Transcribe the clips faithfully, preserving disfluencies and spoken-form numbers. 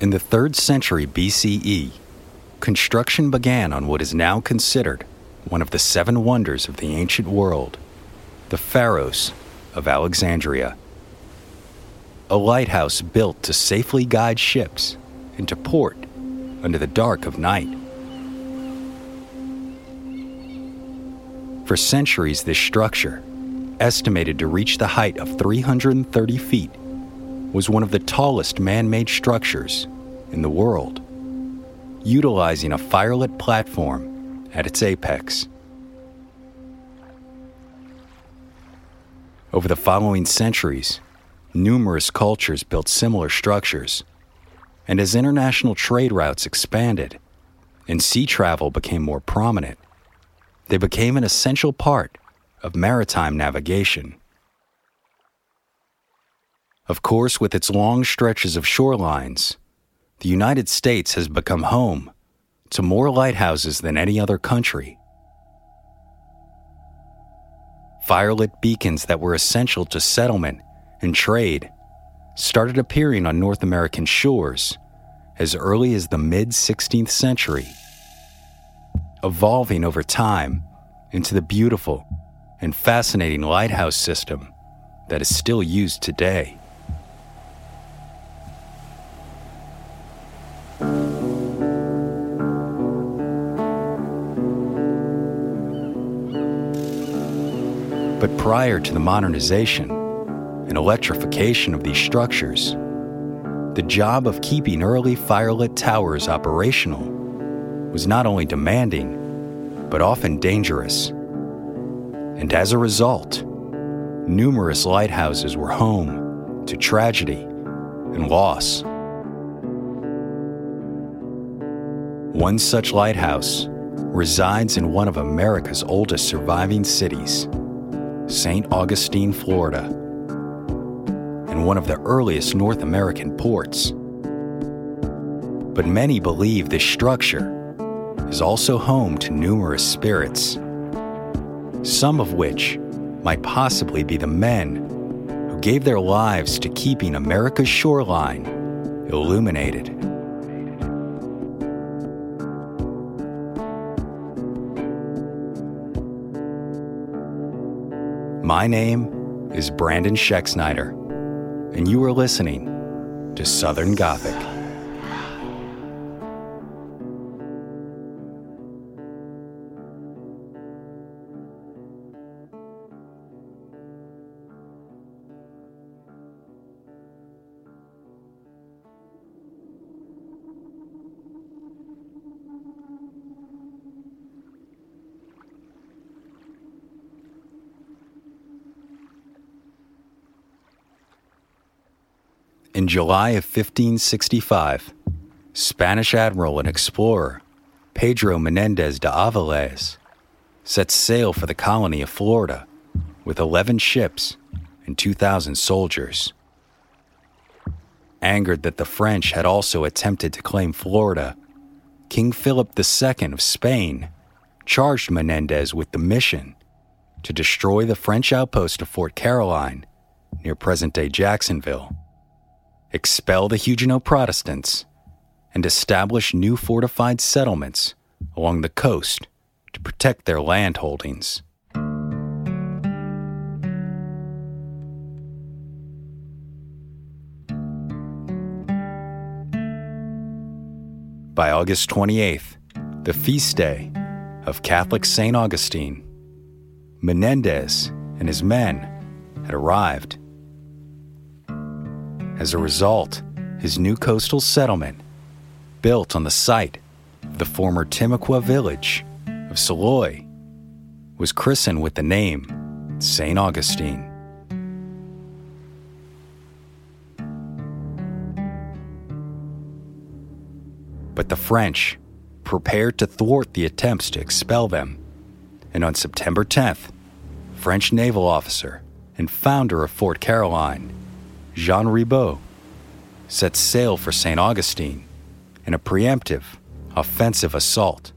In the third century B C E, construction began on what is now considered one of the seven wonders of the ancient world, the Pharos of Alexandria, a lighthouse built to safely guide ships into port under the dark of night. For centuries, this structure, estimated to reach the height of three hundred thirty feet, was one of the tallest man-made structures in the world, utilizing a firelit platform at its apex. Over the following centuries, numerous cultures built similar structures, and as international trade routes expanded and sea travel became more prominent, they became an essential part of maritime navigation. Of course, with its long stretches of shorelines, the United States has become home to more lighthouses than any other country. Firelit beacons that were essential to settlement and trade started appearing on North American shores as early as the mid-sixteenth century, evolving over time into the beautiful and fascinating lighthouse system that is still used today. But prior to the modernization and electrification of these structures, the job of keeping early firelit towers operational was not only demanding, but often dangerous. And as a result, numerous lighthouses were home to tragedy and loss. One such lighthouse resides in one of America's oldest surviving cities, Saint Augustine, Florida, and one of the earliest North American ports. But many believe this structure is also home to numerous spirits, some of which might possibly be the men who gave their lives to keeping America's shoreline illuminated. My name is Brandon Schecksnyder, and you are listening to Southern Gothic. In July of fifteen sixty-five, Spanish admiral and explorer Pedro Menendez de Aviles set sail for the colony of Florida with eleven ships and two thousand soldiers. Angered that the French had also attempted to claim Florida, King Philip the Second of Spain charged Menendez with the mission to destroy the French outpost of Fort Caroline near present-day Jacksonville, expel the Huguenot Protestants, and establish new fortified settlements along the coast to protect their land holdings. By August twenty-eighth, the feast day of Catholic Saint Augustine, Menendez and his men had arrived. As a result, his new coastal settlement, built on the site of the former Timaqua village of Seloy, was christened with the name Saint Augustine. But the French prepared to thwart the attempts to expel them, and on September tenth, French naval officer and founder of Fort Caroline, Jean Ribault, set sail for Saint Augustine in a preemptive, offensive assault.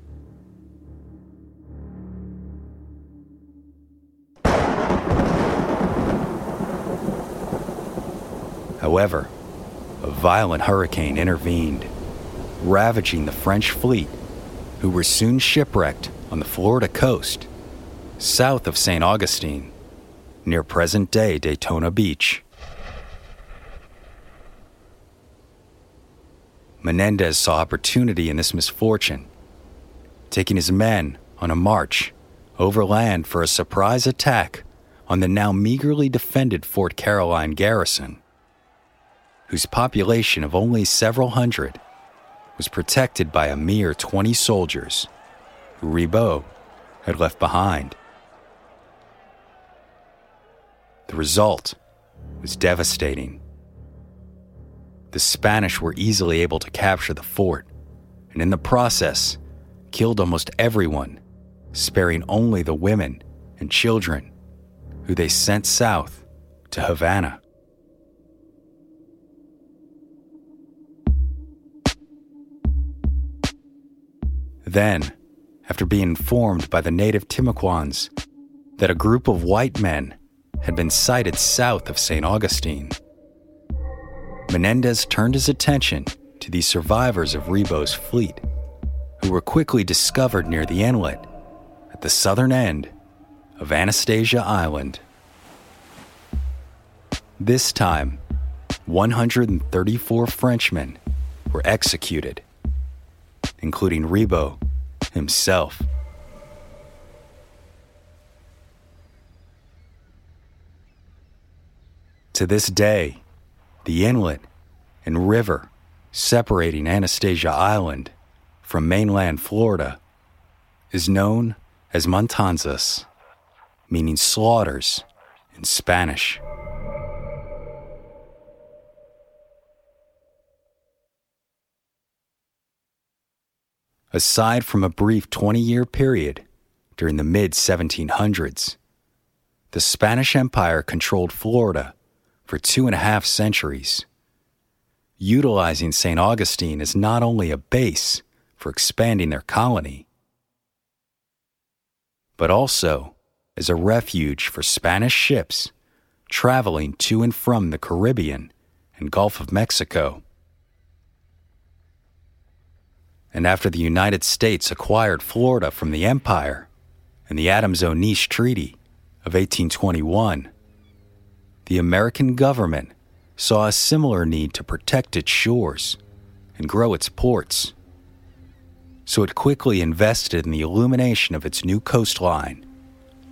However, a violent hurricane intervened, ravaging the French fleet, who were soon shipwrecked on the Florida coast, south of Saint Augustine, near present-day Daytona Beach. Menendez saw opportunity in this misfortune, taking his men on a march overland for a surprise attack on the now meagerly defended Fort Caroline garrison, whose population of only several hundred was protected by a mere twenty soldiers who Ribault had left behind. The result was devastating. The Spanish were easily able to capture the fort, and in the process, killed almost everyone, sparing only the women and children, who they sent south to Havana. Then, after being informed by the native Timaquans that a group of white men had been sighted south of Saint Augustine, Menendez turned his attention to the survivors of Ribault's fleet, who were quickly discovered near the inlet at the southern end of Anastasia Island. This time, one hundred thirty-four Frenchmen were executed, including Ribault himself. To this day, the inlet and river separating Anastasia Island from mainland Florida is known as Matanzas, meaning slaughters in Spanish. Aside from a brief twenty-year period during the mid seventeen hundreds, the Spanish Empire controlled Florida for two and a half centuries, utilizing Saint Augustine as not only a base for expanding their colony, but also as a refuge for Spanish ships traveling to and from the Caribbean and Gulf of Mexico. And after the United States acquired Florida from the Empire in the Adams-Onís Treaty of eighteen twenty-one, the American government saw a similar need to protect its shores and grow its ports, so it quickly invested in the illumination of its new coastline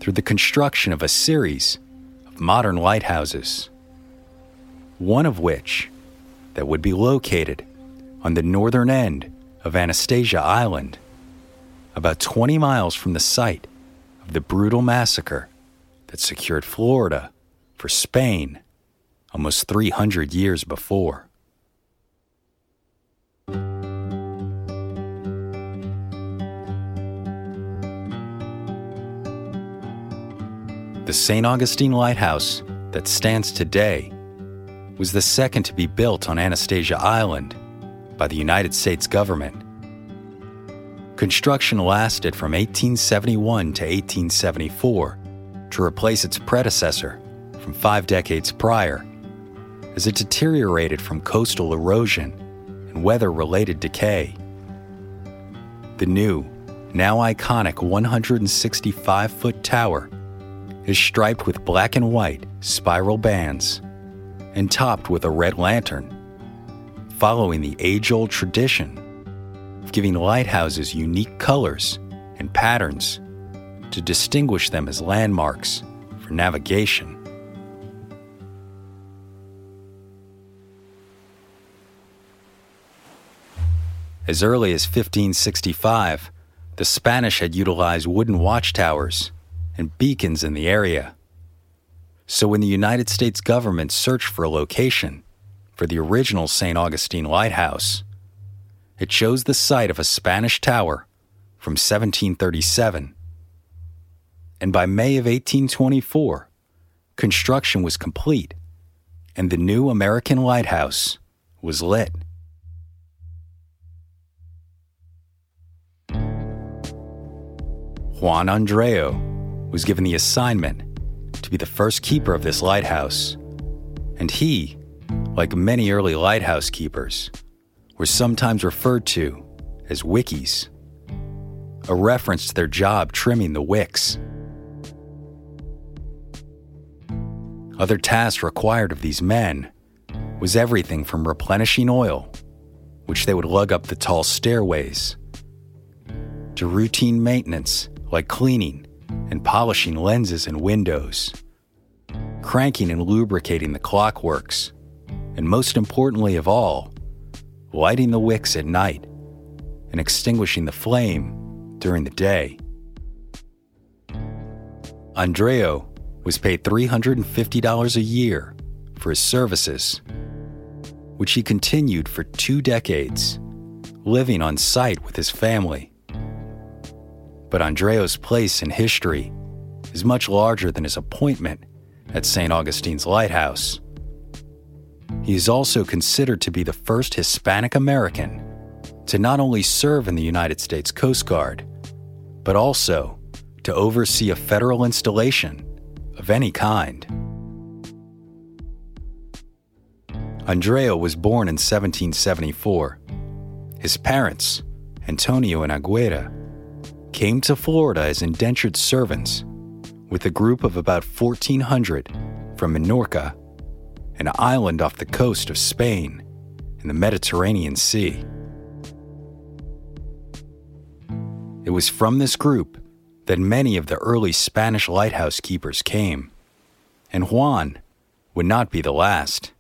through the construction of a series of modern lighthouses, one of which that would be located on the northern end of Anastasia Island, about twenty miles from the site of the brutal massacre that secured Florida for Spain almost three hundred years before. The Saint Augustine Lighthouse that stands today was the second to be built on Anastasia Island by the United States government. Construction lasted from eighteen seventy-one to eighteen seventy-four to replace its predecessor from five decades prior, as it deteriorated from coastal erosion and weather-related decay. The new, now iconic one hundred sixty-five foot tower is striped with black and white spiral bands and topped with a red lantern, following the age-old tradition of giving lighthouses unique colors and patterns to distinguish them as landmarks for navigation. As early as fifteen sixty-five, the Spanish had utilized wooden watchtowers and beacons in the area. So when the United States government searched for a location for the original Saint Augustine Lighthouse, it chose the site of a Spanish tower from seventeen thirty-seven. And by May of eighteen twenty-four, construction was complete and the new American lighthouse was lit. Juan Andreu was given the assignment to be the first keeper of this lighthouse, and he, like many early lighthouse keepers, were sometimes referred to as wickies, a reference to their job trimming the wicks. Other tasks required of these men was everything from replenishing oil, which they would lug up the tall stairways, to routine maintenance like cleaning and polishing lenses and windows, cranking and lubricating the clockworks, and most importantly of all, lighting the wicks at night and extinguishing the flame during the day. Andreu was paid three hundred fifty dollars a year for his services, which he continued for two decades, living on site with his family. But Andreu's place in history is much larger than his appointment at Saint Augustine's Lighthouse. He is also considered to be the first Hispanic American to not only serve in the United States Coast Guard, but also to oversee a federal installation of any kind. Andreu was born in seventeen seventy-four. His parents, Antonio and Agueda, came to Florida as indentured servants with a group of about fourteen hundred from Menorca, an island off the coast of Spain in the Mediterranean Sea. It was from this group that many of the early Spanish lighthouse keepers came, and Juan would not be the last.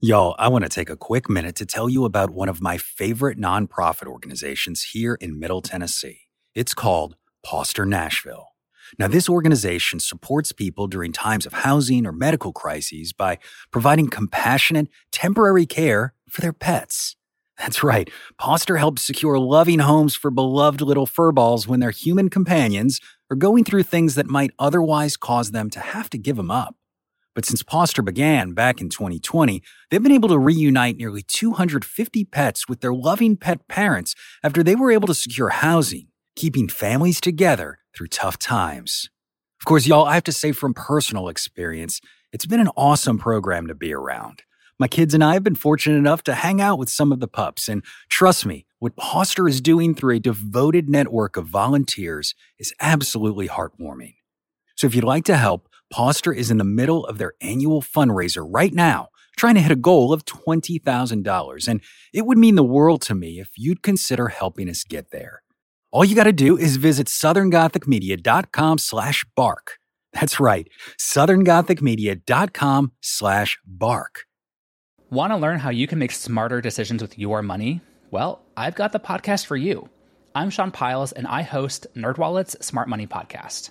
Y'all, I want to take a quick minute to tell you about one of my favorite nonprofit organizations here in Middle Tennessee. It's called Poster Nashville. Now, this organization supports people during times of housing or medical crises by providing compassionate, temporary care for their pets. That's right. Poster helps secure loving homes for beloved little furballs when their human companions are going through things that might otherwise cause them to have to give them up. But since Poster began back in twenty twenty, they've been able to reunite nearly two hundred fifty pets with their loving pet parents after they were able to secure housing, keeping families together through tough times. Of course, y'all, I have to say from personal experience, it's been an awesome program to be around. My kids and I have been fortunate enough to hang out with some of the pups, and trust me, what Poster is doing through a devoted network of volunteers is absolutely heartwarming. So if you'd like to help, Poster is in the middle of their annual fundraiser right now, trying to hit a goal of twenty thousand dollars, and it would mean the world to me if you'd consider helping us get there. All you got to do is visit southerngothicmedia.com slash bark. That's right, southerngothicmedia.com slash bark. Want to learn how you can make smarter decisions with your money? Well, I've got the podcast for you. I'm Sean Piles, and I host NerdWallet's Smart Money Podcast.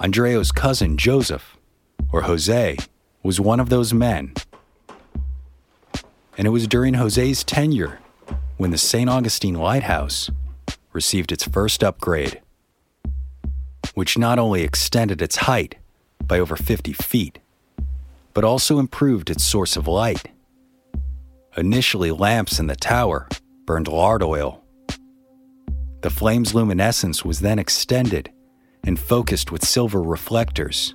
Andreu's cousin, Joseph, or Jose, was one of those men. And it was during Jose's tenure when the Saint Augustine Lighthouse received its first upgrade, which not only extended its height by over fifty feet, but also improved its source of light. Initially, lamps in the tower burned lard oil. The flame's luminescence was then extended and focused with silver reflectors.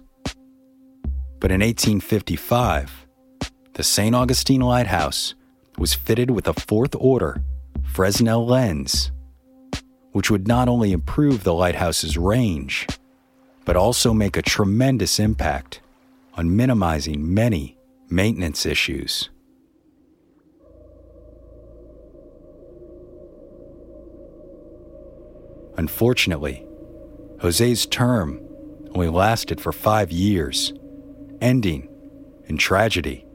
But in eighteen fifty-five, the Saint Augustine Lighthouse was fitted with a fourth-order Fresnel lens, which would not only improve the lighthouse's range, but also make a tremendous impact on minimizing many maintenance issues. Unfortunately, Jose's term only lasted for five years, ending in tragedy.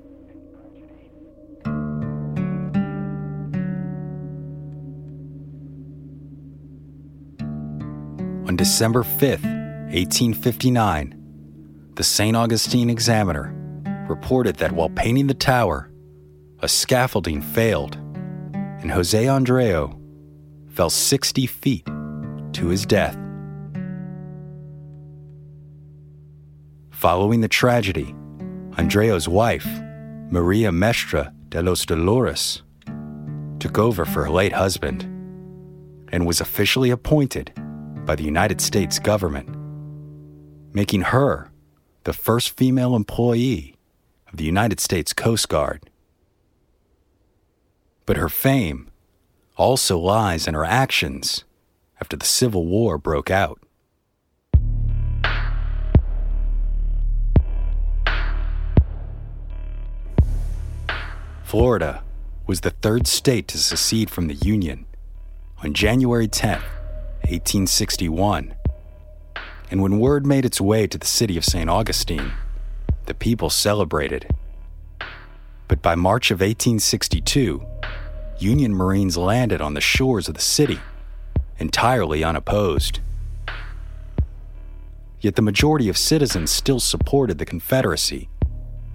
On December fifth, eighteen fifty-nine, the Saint Augustine Examiner reported that while painting the tower, a scaffolding failed, and Jose Andreu fell sixty feet to his death. Following the tragedy, Andreu's wife, Maria Mestra de los Dolores, took over for her late husband and was officially appointed by the United States government, making her the first female employee of the United States Coast Guard. But her fame also lies in her actions after the Civil War broke out. Florida was the third state to secede from the Union on January tenth, eighteen sixty-one. And when word made its way to the city of Saint Augustine, the people celebrated. But by March of eighteen sixty-two, Union Marines landed on the shores of the city, entirely unopposed. Yet the majority of citizens still supported the Confederacy,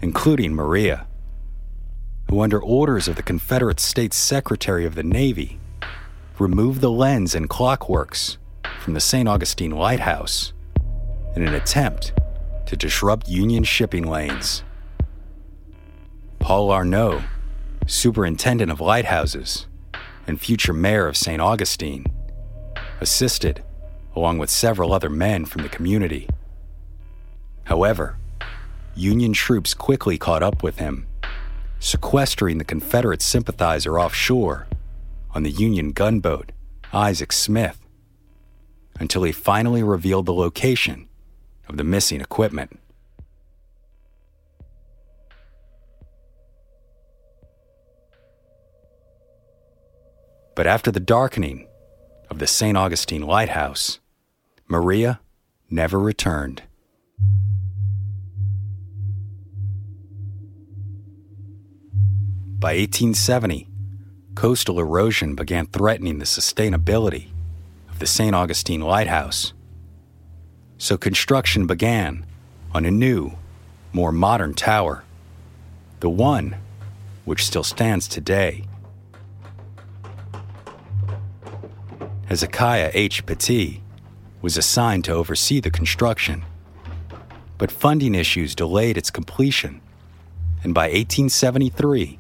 including Maria, who, under orders of the Confederate States Secretary of the Navy, removed the lens and clockworks from the Saint Augustine Lighthouse in an attempt to disrupt Union shipping lanes. Paul Arnault, superintendent of lighthouses and future mayor of Saint Augustine, assisted along with several other men from the community. However, Union troops quickly caught up with him, sequestering the Confederate sympathizer offshore on the Union gunboat Isaac Smith, until he finally revealed the location of the missing equipment. But after the darkening of the Saint Augustine Lighthouse, Maria never returned. By eighteen seventy, coastal erosion began threatening the sustainability of the Saint Augustine Lighthouse. So construction began on a new, more modern tower, the one which still stands today. Hezekiah H. Petit was assigned to oversee the construction, but funding issues delayed its completion and by eighteen seventy-three,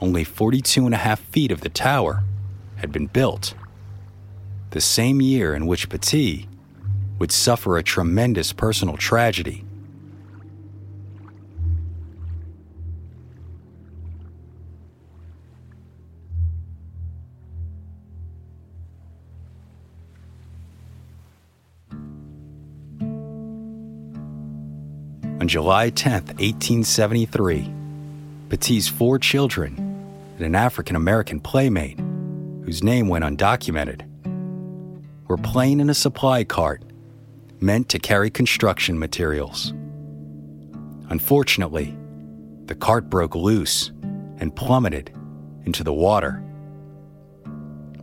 only forty-two and a half feet of the tower had been built, the same year in which Petit would suffer a tremendous personal tragedy. On July tenth, eighteen seventy-three, Petit's four children and an African-American playmate, whose name went undocumented, were playing in a supply cart meant to carry construction materials. Unfortunately, the cart broke loose and plummeted into the water.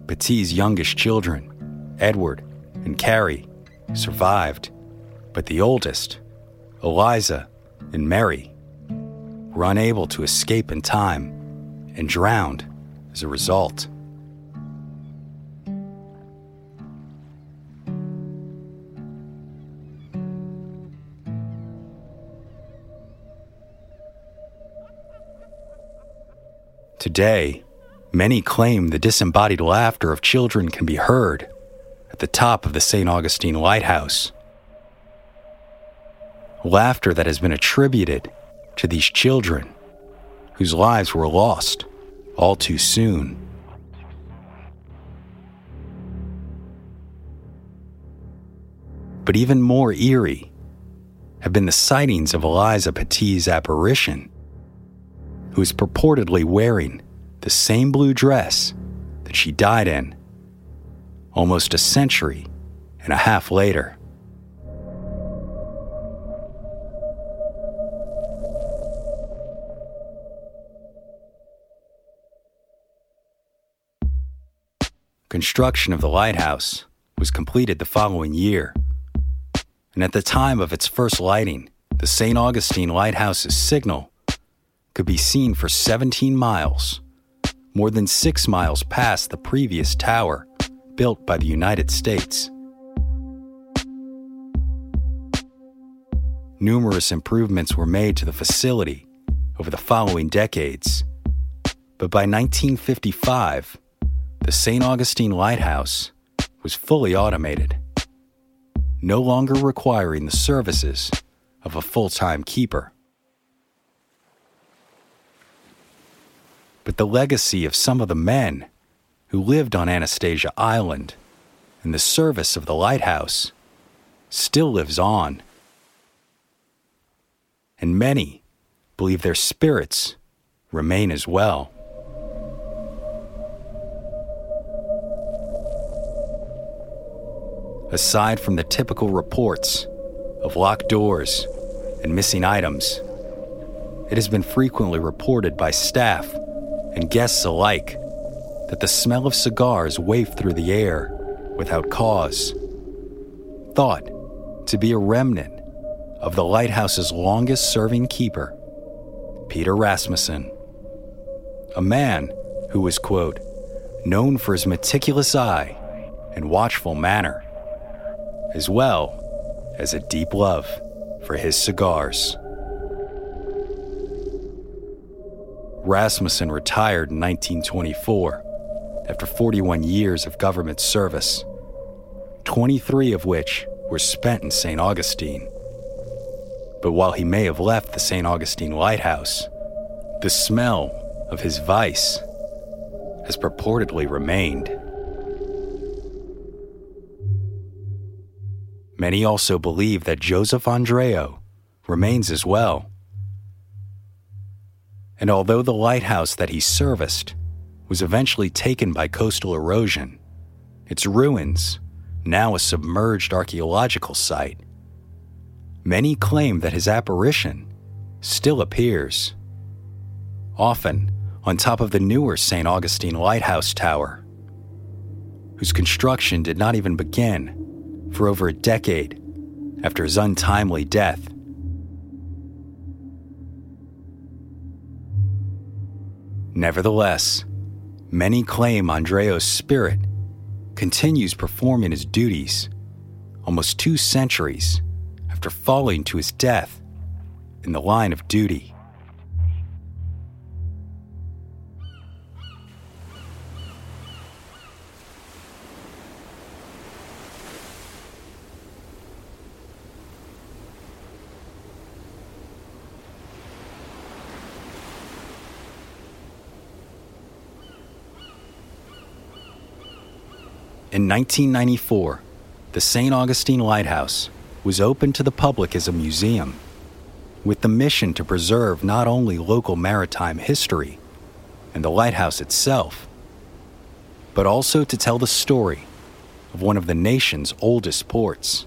Petit's youngest children, Edward and Carrie, survived, but the oldest, Eliza and Mary, were unable to escape in time and drowned as a result. Today, many claim the disembodied laughter of children can be heard at the top of the Saint Augustine Lighthouse. Laughter that has been attributed to these children whose lives were lost all too soon. But even more eerie have been the sightings of Eliza Petit's apparition, who is purportedly wearing the same blue dress that she died in almost a century and a half later. Construction of the lighthouse was completed the following year, and at the time of its first lighting, the Saint Augustine Lighthouse's signal could be seen for seventeen miles, more than six miles past the previous tower built by the United States. Numerous improvements were made to the facility over the following decades, but by nineteen fifty-five, the Saint Augustine Lighthouse was fully automated, no longer requiring the services of a full-time keeper. But the legacy of some of the men who lived on Anastasia Island and the service of the lighthouse still lives on, and many believe their spirits remain as well. Aside from the typical reports of locked doors and missing items, it has been frequently reported by staff and guests alike that the smell of cigars wafted through the air without cause, thought to be a remnant of the lighthouse's longest-serving keeper, Peter Rasmussen, a man who was, quote, known for his meticulous eye and watchful manner, as well as a deep love for his cigars. Rasmussen retired in nineteen twenty-four after forty-one years of government service, twenty-three of which were spent in Saint Augustine. But while he may have left the Saint Augustine Lighthouse, the smell of his vice has purportedly remained. Many also believe that Joseph Andreu remains as well. And although the lighthouse that he serviced was eventually taken by coastal erosion, its ruins, now a submerged archaeological site, many claim that his apparition still appears, often on top of the newer Saint Augustine Lighthouse Tower, whose construction did not even begin for over a decade after his untimely death. Nevertheless, many claim Andreu's spirit continues performing his duties almost two centuries after falling to his death in the line of duty. In nineteen ninety-four, the Saint Augustine Lighthouse was opened to the public as a museum, with the mission to preserve not only local maritime history and the lighthouse itself, but also to tell the story of one of the nation's oldest ports.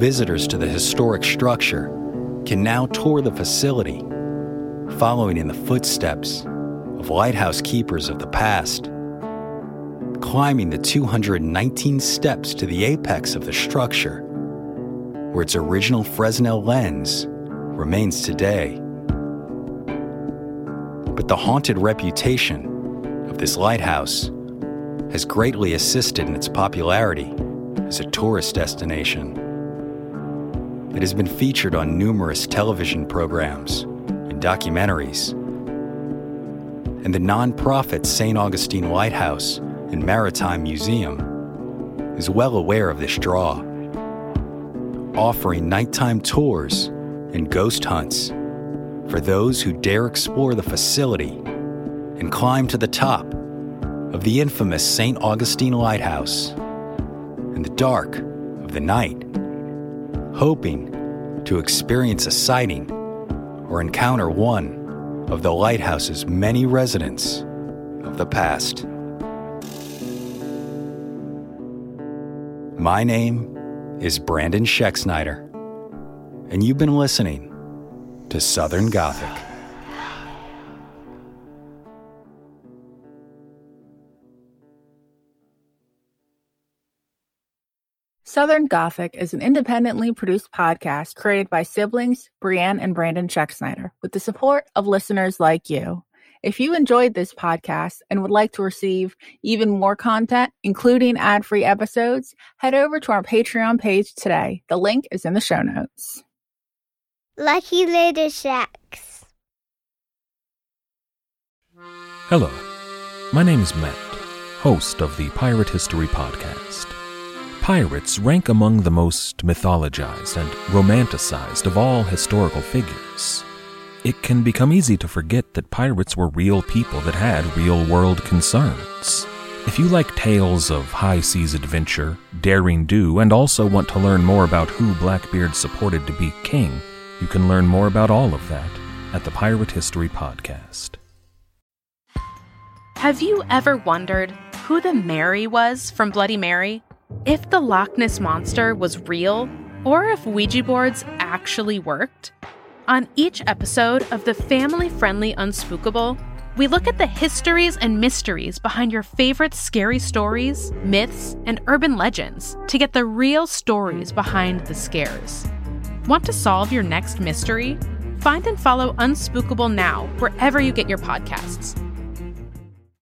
Visitors to the historic structure can now tour the facility, following in the footsteps of lighthouse keepers of the past, climbing the two hundred nineteen steps to the apex of the structure, where its original Fresnel lens remains today. But the haunted reputation of this lighthouse has greatly assisted in its popularity as a tourist destination. It has been featured on numerous television programs and documentaries, and the nonprofit Saint Augustine Lighthouse and Maritime Museum is well aware of this draw, offering nighttime tours and ghost hunts for those who dare explore the facility and climb to the top of the infamous Saint Augustine Lighthouse in the dark of the night, hoping to experience a sighting or encounter one of the lighthouse's many residents of the past. My name is Brandon Schecksnyder, and you've been listening to Southern Gothic. Southern Gothic is an independently produced podcast created by siblings Brianne and Brandon Schecksnyder with the support of listeners like you. If you enjoyed this podcast and would like to receive even more content, including ad-free episodes, head over to our Patreon page today. The link is in the show notes. Lucky Little Shacks. Hello, my name is Matt, host of the Pirate History Podcast. Pirates rank among the most mythologized and romanticized of all historical figures. It can become easy to forget that pirates were real people that had real-world concerns. If you like tales of high-seas adventure, daring do, and also want to learn more about who Blackbeard supported to be king, you can learn more about all of that at the Pirate History Podcast. Have you ever wondered who the Mary was from Bloody Mary? If the Loch Ness Monster was real, or if Ouija boards actually worked? On each episode of the family-friendly Unspookable, we look at the histories and mysteries behind your favorite scary stories, myths, and urban legends to get the real stories behind the scares. Want to solve your next mystery? Find and follow Unspookable now wherever you get your podcasts.